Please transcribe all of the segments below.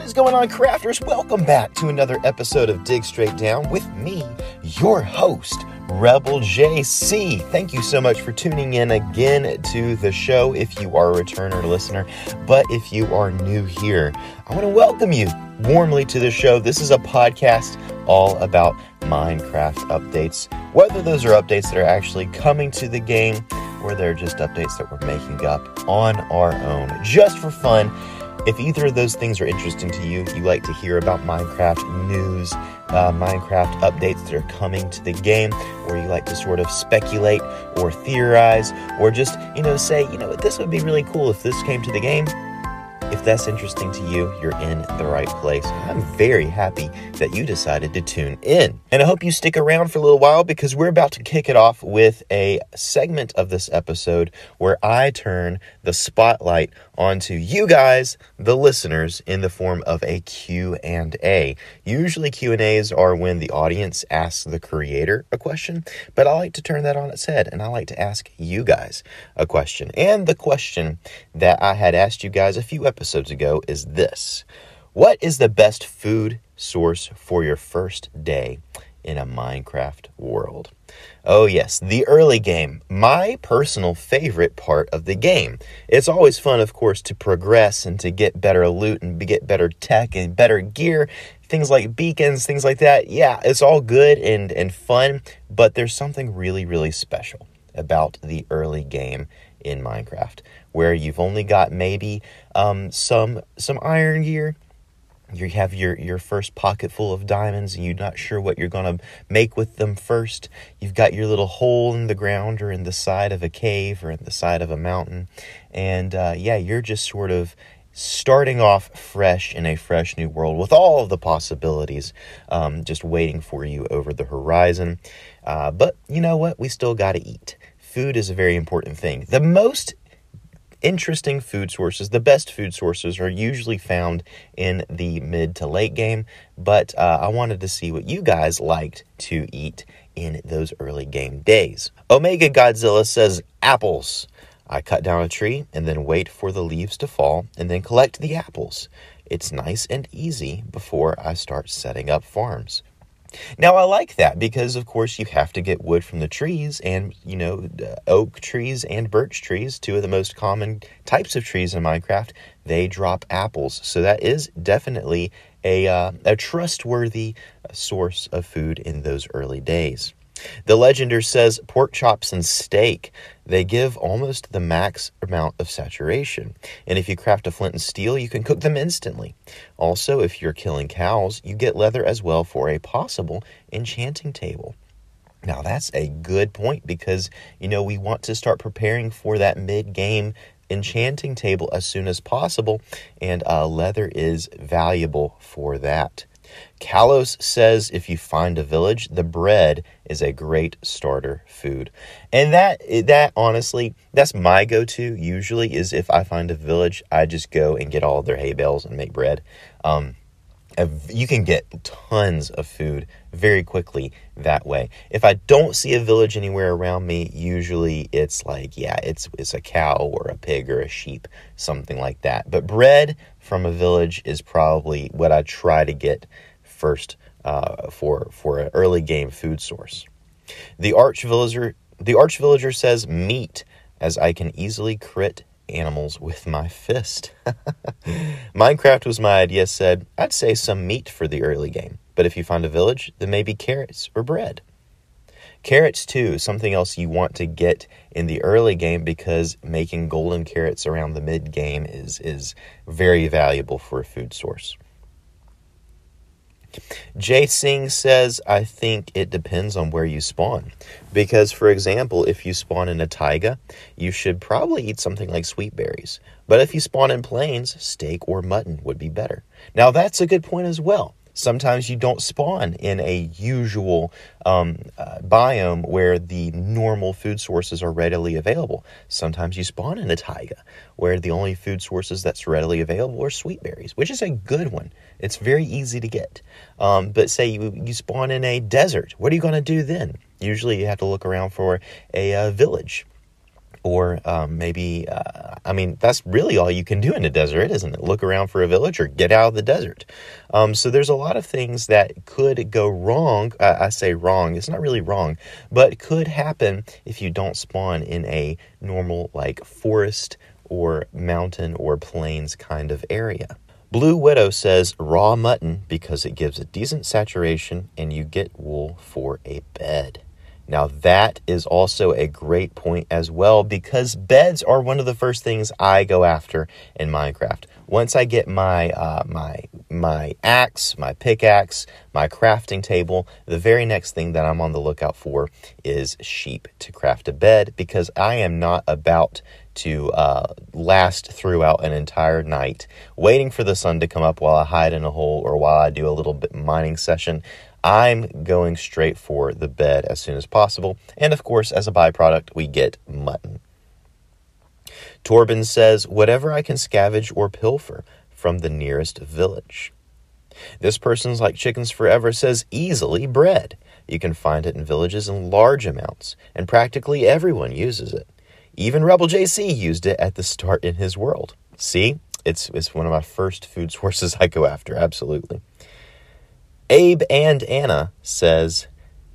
What is going on, crafters? Welcome back to another episode of Dig Straight Down with me, your host, Rebel JC. Thank you so much for tuning in again to the show if you are a returner listener. But if you are new here, I want to welcome you warmly to the show. This is a podcast all about Minecraft updates, whether those are updates that are actually coming to the game or they're just updates that we're making up on our own just for fun. If either of those things are interesting to you, you like to hear about Minecraft news, Minecraft updates that are coming to the game, or you like to sort of speculate or theorize, or just, say, this would be really cool if this came to the game. If that's interesting to you, you're in the right place. I'm very happy that you decided to tune in. And I hope you stick around for a little while because we're about to kick it off with a segment of this episode where I turn the spotlight onto you guys, the listeners, in the form of a Q&A. Usually Q&As are when the audience asks the creator a question, but I like to turn that on its head, and I like to ask you guys a question. And the question that I had asked you guys a few episodes ago is this: what is the best food source for your first day in a Minecraft world? Oh yes, the early game, my personal favorite part of the game. It's always fun, of course, to progress and to get better loot and get better tech and better gear, things like beacons, things like that. Yeah, it's all good and fun, but there's something really, really special about the early game in Minecraft, where you've only got maybe some iron gear, you have your first pocket full of diamonds, and you're not sure what you're going to make with them first. You've got your little hole in the ground or in the side of a cave or in the side of a mountain, and you're just sort of starting off fresh in a fresh new world with all of the possibilities just waiting for you over the horizon. But you know what? We still got to eat. Food is a very important thing. The most interesting food sources, the best food sources, are usually found in the mid to late game, but I wanted to see what you guys liked to eat in those early game days. Omega Godzilla says apples. I cut down a tree and then wait for the leaves to fall and then collect the apples. It's nice and easy before I start setting up farms. Now, I like that because, of course, you have to get wood from the trees and, oak trees and birch trees, two of the most common types of trees in Minecraft. They drop apples. So that is definitely a trustworthy source of food in those early days. The Legend says pork chops and steak. They give almost the max amount of saturation. And if you craft a flint and steel, you can cook them instantly. Also, if you're killing cows, you get leather as well for a possible enchanting table. Now, that's a good point because, we want to start preparing for that mid-game enchanting table as soon as possible. And leather is valuable for that. Kalos says if you find a village, the bread is a great starter food. And that honestly, that's my go-to usually, is if I find a village, I just go and get all of their hay bales and make bread. You can get tons of food very quickly that way. If I don't see a village anywhere around me, usually it's like, it's a cow or a pig or a sheep, something like that. But bread from a village is probably what I try to get first for an early game food source. The Arch Villager says meat, as I can easily crit animals with my fist. Minecraft Was My Idea said, I'd say some meat for the early game, but if you find a village, then maybe carrots or bread. Carrots too, something else you want to get in the early game because making golden carrots around the mid game is very valuable for a food source. Jay Singh says, I think it depends on where you spawn. Because, for example, if you spawn in a taiga, you should probably eat something like sweet berries. But if you spawn in plains, steak or mutton would be better. Now, that's a good point as well. Sometimes you don't spawn in a usual biome where the normal food sources are readily available. Sometimes you spawn in a taiga where the only food sources that's readily available are sweet berries, which is a good one. It's very easy to get. But say you spawn in a desert. What are you going to do then? Usually you have to look around for a village. or maybe, I mean, that's really all you can do in the desert, isn't it? Look around for a village or get out of the desert. So there's a lot of things that could go wrong. I say wrong, it's not really wrong, but could happen if you don't spawn in a normal, like, forest or mountain or plains kind of area. Blue Widow says raw mutton because it gives a decent saturation and you get wool for a bed. Now that is also a great point as well, because beds are one of the first things I go after in Minecraft. Once I get my my axe, my pickaxe, my crafting table, the very next thing that I'm on the lookout for is sheep to craft a bed, because I am not about to last throughout an entire night waiting for the sun to come up while I hide in a hole or while I do a little bit mining session. I'm going straight for the bed as soon as possible. And of course, as a byproduct, we get mutton. Torben says, whatever I can scavenge or pilfer from the nearest village. This person's like Chickens Forever says, easily bread. You can find it in villages in large amounts, and practically everyone uses it. Even Rebel JC used it at the start in his world. See, it's one of my first food sources I go after, absolutely. Abe and Anna says,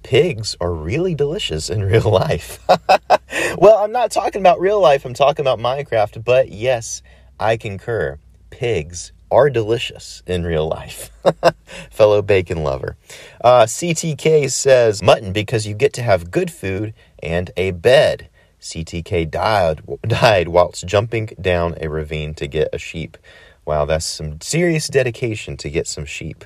pigs are really delicious in real life. Well, I'm not talking about real life. I'm talking about Minecraft. But yes, I concur. Pigs are delicious in real life. Fellow bacon lover. CTK says, mutton because you get to have good food and a bed. CTK died whilst jumping down a ravine to get a sheep. Wow, that's some serious dedication to get some sheep.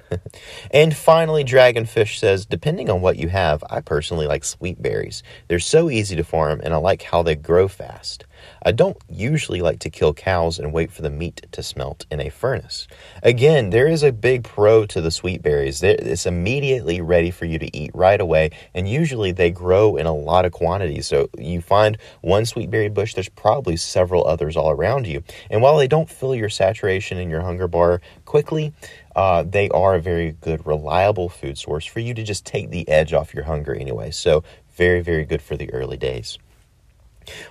And finally, Dragonfish says, depending on what you have, I personally like sweet berries. They're so easy to farm, and I like how they grow fast. I don't usually like to kill cows and wait for the meat to smelt in a furnace. Again, there is a big pro to the sweet berries. It's immediately ready for you to eat right away, and usually they grow in a lot of quantities. So you find one sweet berry bush, there's probably several others all around you. And while they don't fill your saturation in your hunger bar quickly, they are a very good, reliable food source for you to just take the edge off your hunger anyway. So very, very good for the early days.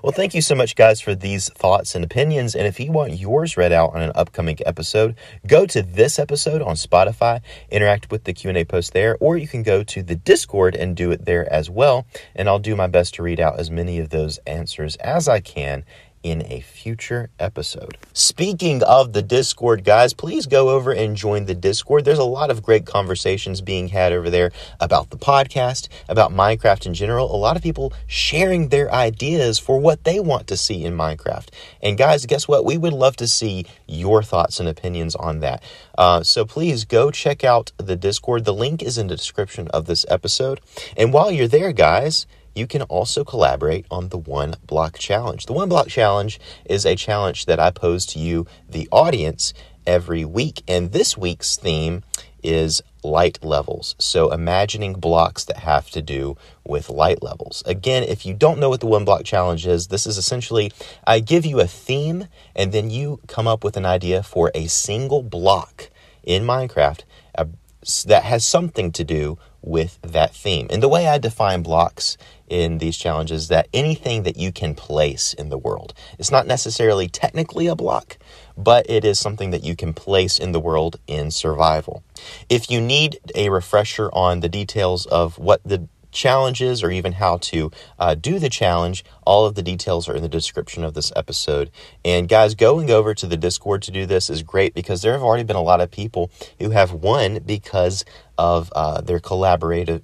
Well, thank you so much, guys, for these thoughts and opinions. And if you want yours read out on an upcoming episode, go to this episode on Spotify, interact with the Q&A post there, or you can go to the Discord and do it there as well. And I'll do my best to read out as many of those answers as I can in a future episode. Speaking of the Discord, guys, please go over and join the Discord. There's a lot of great conversations being had over there about the podcast, about Minecraft in general. A lot of people sharing their ideas for what they want to see in Minecraft. And guys, guess what? We would love to see your thoughts and opinions on that. So please go check out the Discord. The link is in the description of this episode. And while you're there, guys, you can also collaborate on the One Block Challenge. The One Block Challenge is a challenge that I pose to you, the audience, every week. And this week's theme is light levels. So imagining blocks that have to do with light levels. Again, if you don't know what the One Block Challenge is, this is essentially, I give you a theme, and then you come up with an idea for a single block in Minecraft that has something to do with that theme. And the way I define blocks in these challenges, that anything that you can place in the world. It's not necessarily technically a block, but it is something that you can place in the world in survival. If you need a refresher on the details of what the challenges or even how to do the challenge, all of the details are in the description of this episode. And guys, going over to the Discord to do this is great, because there have already been a lot of people who have won because of their collaborative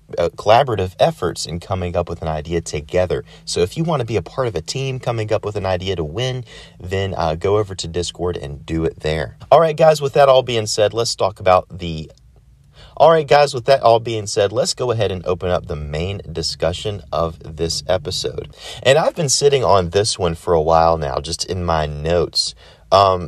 efforts in coming up with an idea together. So if you want to be a part of a team coming up with an idea to win, then go over to Discord and do it there. All right, guys, with that all being said, let's go ahead and open up the main discussion of this episode. And I've been sitting on this one for a while now, just in my notes.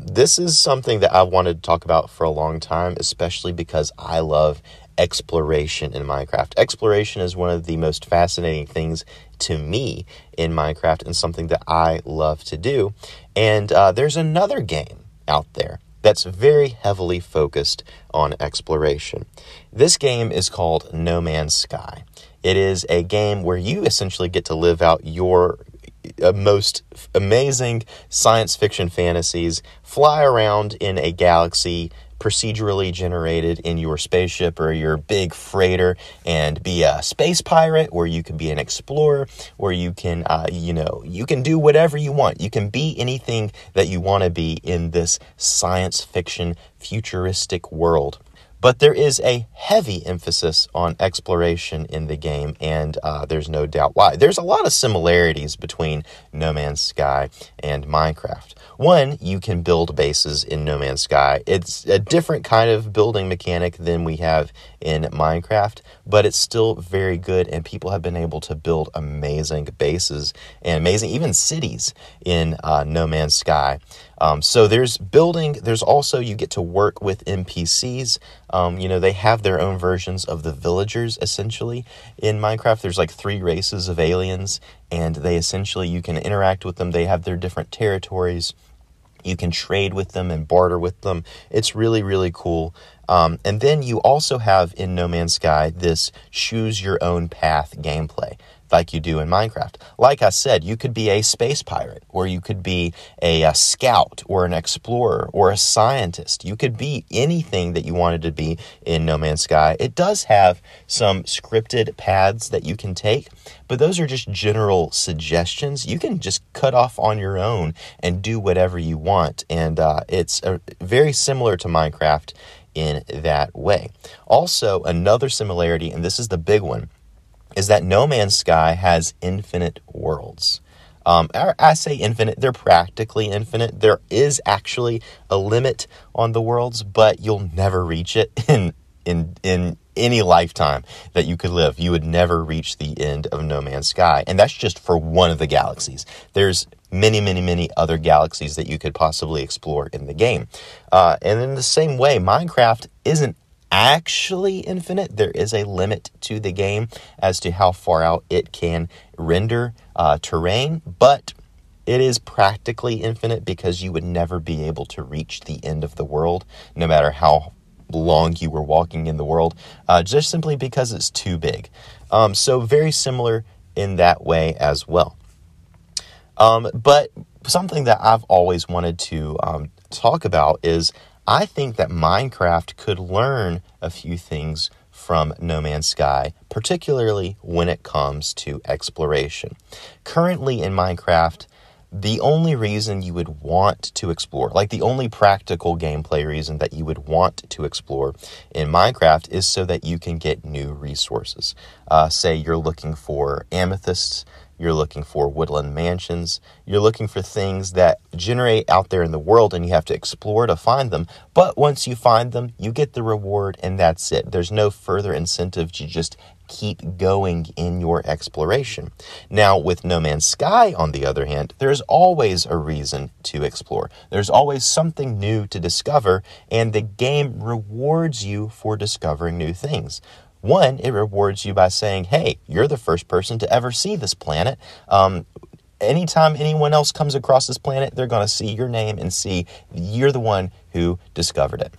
This is something that I wanted to talk about for a long time, especially because I love exploration in Minecraft. Exploration is one of the most fascinating things to me in Minecraft and something that I love to do. And there's another game out there that's very heavily focused on exploration. This game is called No Man's Sky. It is a game where you essentially get to live out your most amazing science fiction fantasies fly around in a galaxy procedurally generated in your spaceship or your big freighter and be a space pirate, or you can be an explorer, or you can, you can do whatever you want. You can be anything that you want to be in this science fiction futuristic world. But there is a heavy emphasis on exploration in the game, and there's no doubt why. There's a lot of similarities between No Man's Sky and Minecraft. One, you can build bases in No Man's Sky. It's a different kind of building mechanic than we have in Minecraft, but it's still very good, and people have been able to build amazing bases and amazing even cities in No Man's Sky. So there's building, there's also, you get to work with NPCs. They have their own versions of the villagers, essentially. In Minecraft, there's like 3 races of aliens, and they essentially, you can interact with them. They have their different territories. You can trade with them and barter with them. It's really, really cool. And then you also have, in No Man's Sky, this choose your own path gameplay, like you do in Minecraft. Like I said, you could be a space pirate, or you could be a scout, or an explorer, or a scientist. You could be anything that you wanted to be in No Man's Sky. It does have some scripted paths that you can take, but those are just general suggestions. You can just cut off on your own and do whatever you want, and it's very similar to Minecraft in that way. Also, another similarity, and this is the big one, is that No Man's Sky has infinite worlds. I say infinite, they're practically infinite. There is actually a limit on the worlds, but you'll never reach it in any lifetime that you could live. You would never reach the end of No Man's Sky, and that's just for one of the galaxies. There's many, many, many other galaxies that you could possibly explore in the game. And in the same way, Minecraft isn't actually infinite. There is a limit to the game as to how far out it can render terrain, but it is practically infinite because you would never be able to reach the end of the world, no matter how long you were walking in the world, just simply because it's too big. So very similar in that way as well. But something that I've always wanted to talk about is I think that Minecraft could learn a few things from No Man's Sky, particularly when it comes to exploration. Currently in Minecraft, the only reason you would want to explore, like the only practical gameplay reason that you would want to explore in Minecraft, is so that you can get new resources. Say you're looking for amethysts, you're looking for woodland mansions, you're looking for things that generate out there in the world, and you have to explore to find them. But once you find them, you get the reward, and that's it. There's no further incentive to just keep going in your exploration. Now, with No Man's Sky, on the other hand, there's always a reason to explore. There's always something new to discover, and the game rewards you for discovering new things. One, it rewards you by saying, hey, you're the first person to ever see this planet. Anytime anyone else comes across this planet, they're going to see your name and see you're the one who discovered it.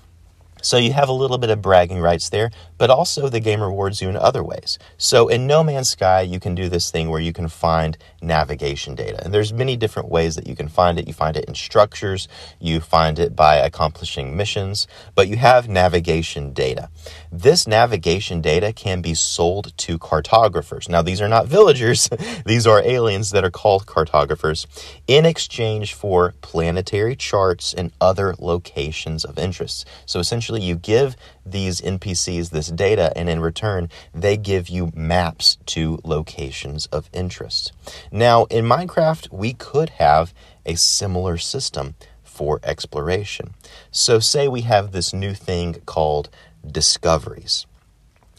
So you have a little bit of bragging rights there, but also the game rewards you in other ways. So in No Man's Sky, you can do this thing where you can find navigation data. And there's many different ways that you can find it. You find it in structures, you find it by accomplishing missions, but you have navigation data. This navigation data can be sold to cartographers. Now, these are not villagers. These are aliens that are called cartographers in exchange for planetary charts and other locations of interest. So essentially, you give these NPCs this data, and in return, they give you maps to locations of interest. Now, in Minecraft, we could have a similar system for exploration. So say we have this new thing called discoveries.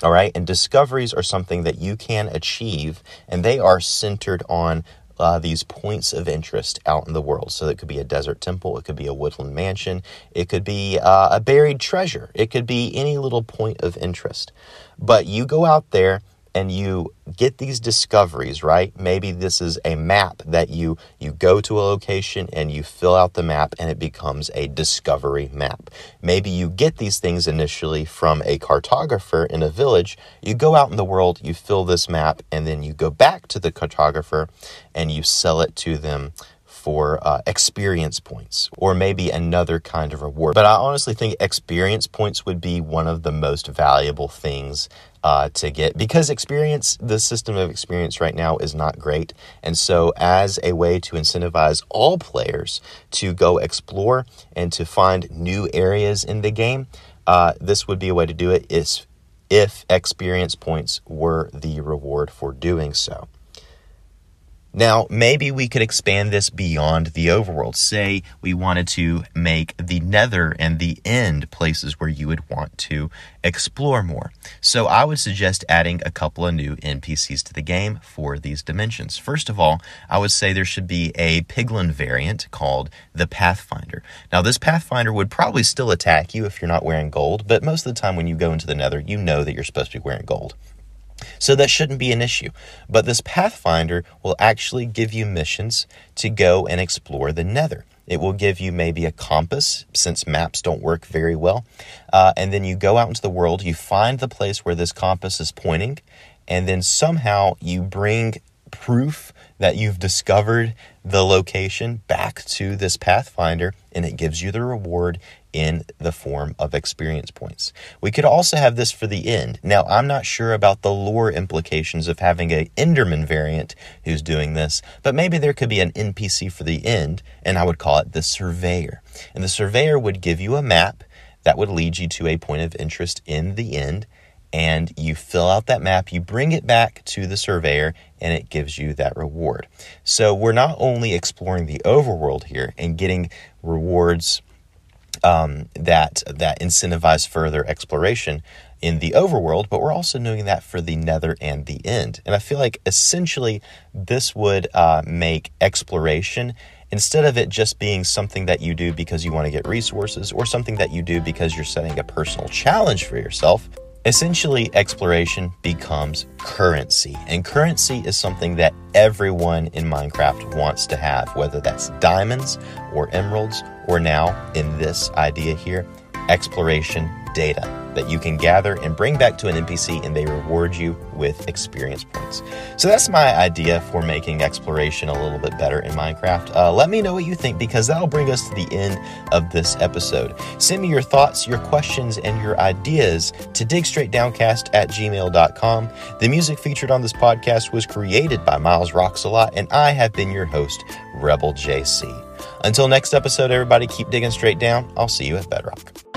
All right, and discoveries are something that you can achieve, and they are centered on these points of interest out in the world. So it could be a desert temple, it could be a woodland mansion, it could be a buried treasure, it could be any little point of interest. But you go out there and you get these discoveries, right? Maybe this is a map that you go to a location and you fill out the map and it becomes a discovery map. Maybe you get these things initially from a cartographer in a village. You go out in the world, you fill this map, and then you go back to the cartographer and you sell it to them for experience points, or maybe another kind of reward. But I honestly think experience points would be one of the most valuable things to get, because experience, the system of experience right now is not great. And so as a way to incentivize all players to go explore and to find new areas in the game, this would be a way to do it if experience points were the reward for doing so. Now, maybe we could expand this beyond the overworld. Say we wanted to make the Nether and the End places where you would want to explore more. So I would suggest adding a couple of new NPCs to the game for these dimensions. First of all, I would say there should be a piglin variant called the Pathfinder. Now, this Pathfinder would probably still attack you if you're not wearing gold, but most of the time when you go into the Nether, you know that you're supposed to be wearing gold. So that shouldn't be an issue. But this Pathfinder will actually give you missions to go and explore the Nether. It will give you maybe a compass, since maps don't work very well. And then you go out into the world, you find the place where this compass is pointing, and then somehow you bring proof that you've discovered the location back to this Pathfinder, and it gives you the reward in the form of experience points. We could also have this for the End. Now, I'm not sure about the lore implications of having an Enderman variant who's doing this, but maybe there could be an NPC for the End, and I would call it the Surveyor. And the Surveyor would give you a map that would lead you to a point of interest in the End, and you fill out that map, you bring it back to the Surveyor, and it gives you that reward. So we're not only exploring the overworld here and getting rewards that incentivize further exploration in the overworld, but we're also doing that for the Nether and the End. And I feel like essentially this would make exploration, instead of it just being something that you do because you want to get resources or something that you do because you're setting a personal challenge for yourself, essentially, exploration becomes currency, and currency is something that everyone in Minecraft wants to have, whether that's diamonds or emeralds, or now in this idea here, exploration data that you can gather and bring back to an NPC and they reward you with experience points. So that's my idea for making exploration a little bit better in Minecraft. Let me know what you think, because that'll bring us to the end of this episode. Send me your thoughts, your questions, and your ideas to digstraightdowncast@gmail.com. The music featured on this podcast was created by Miles Rocks-a-Lot, and I have been your host, Rebel JC. Until next episode, everybody, keep digging straight down. I'll see you at Bedrock.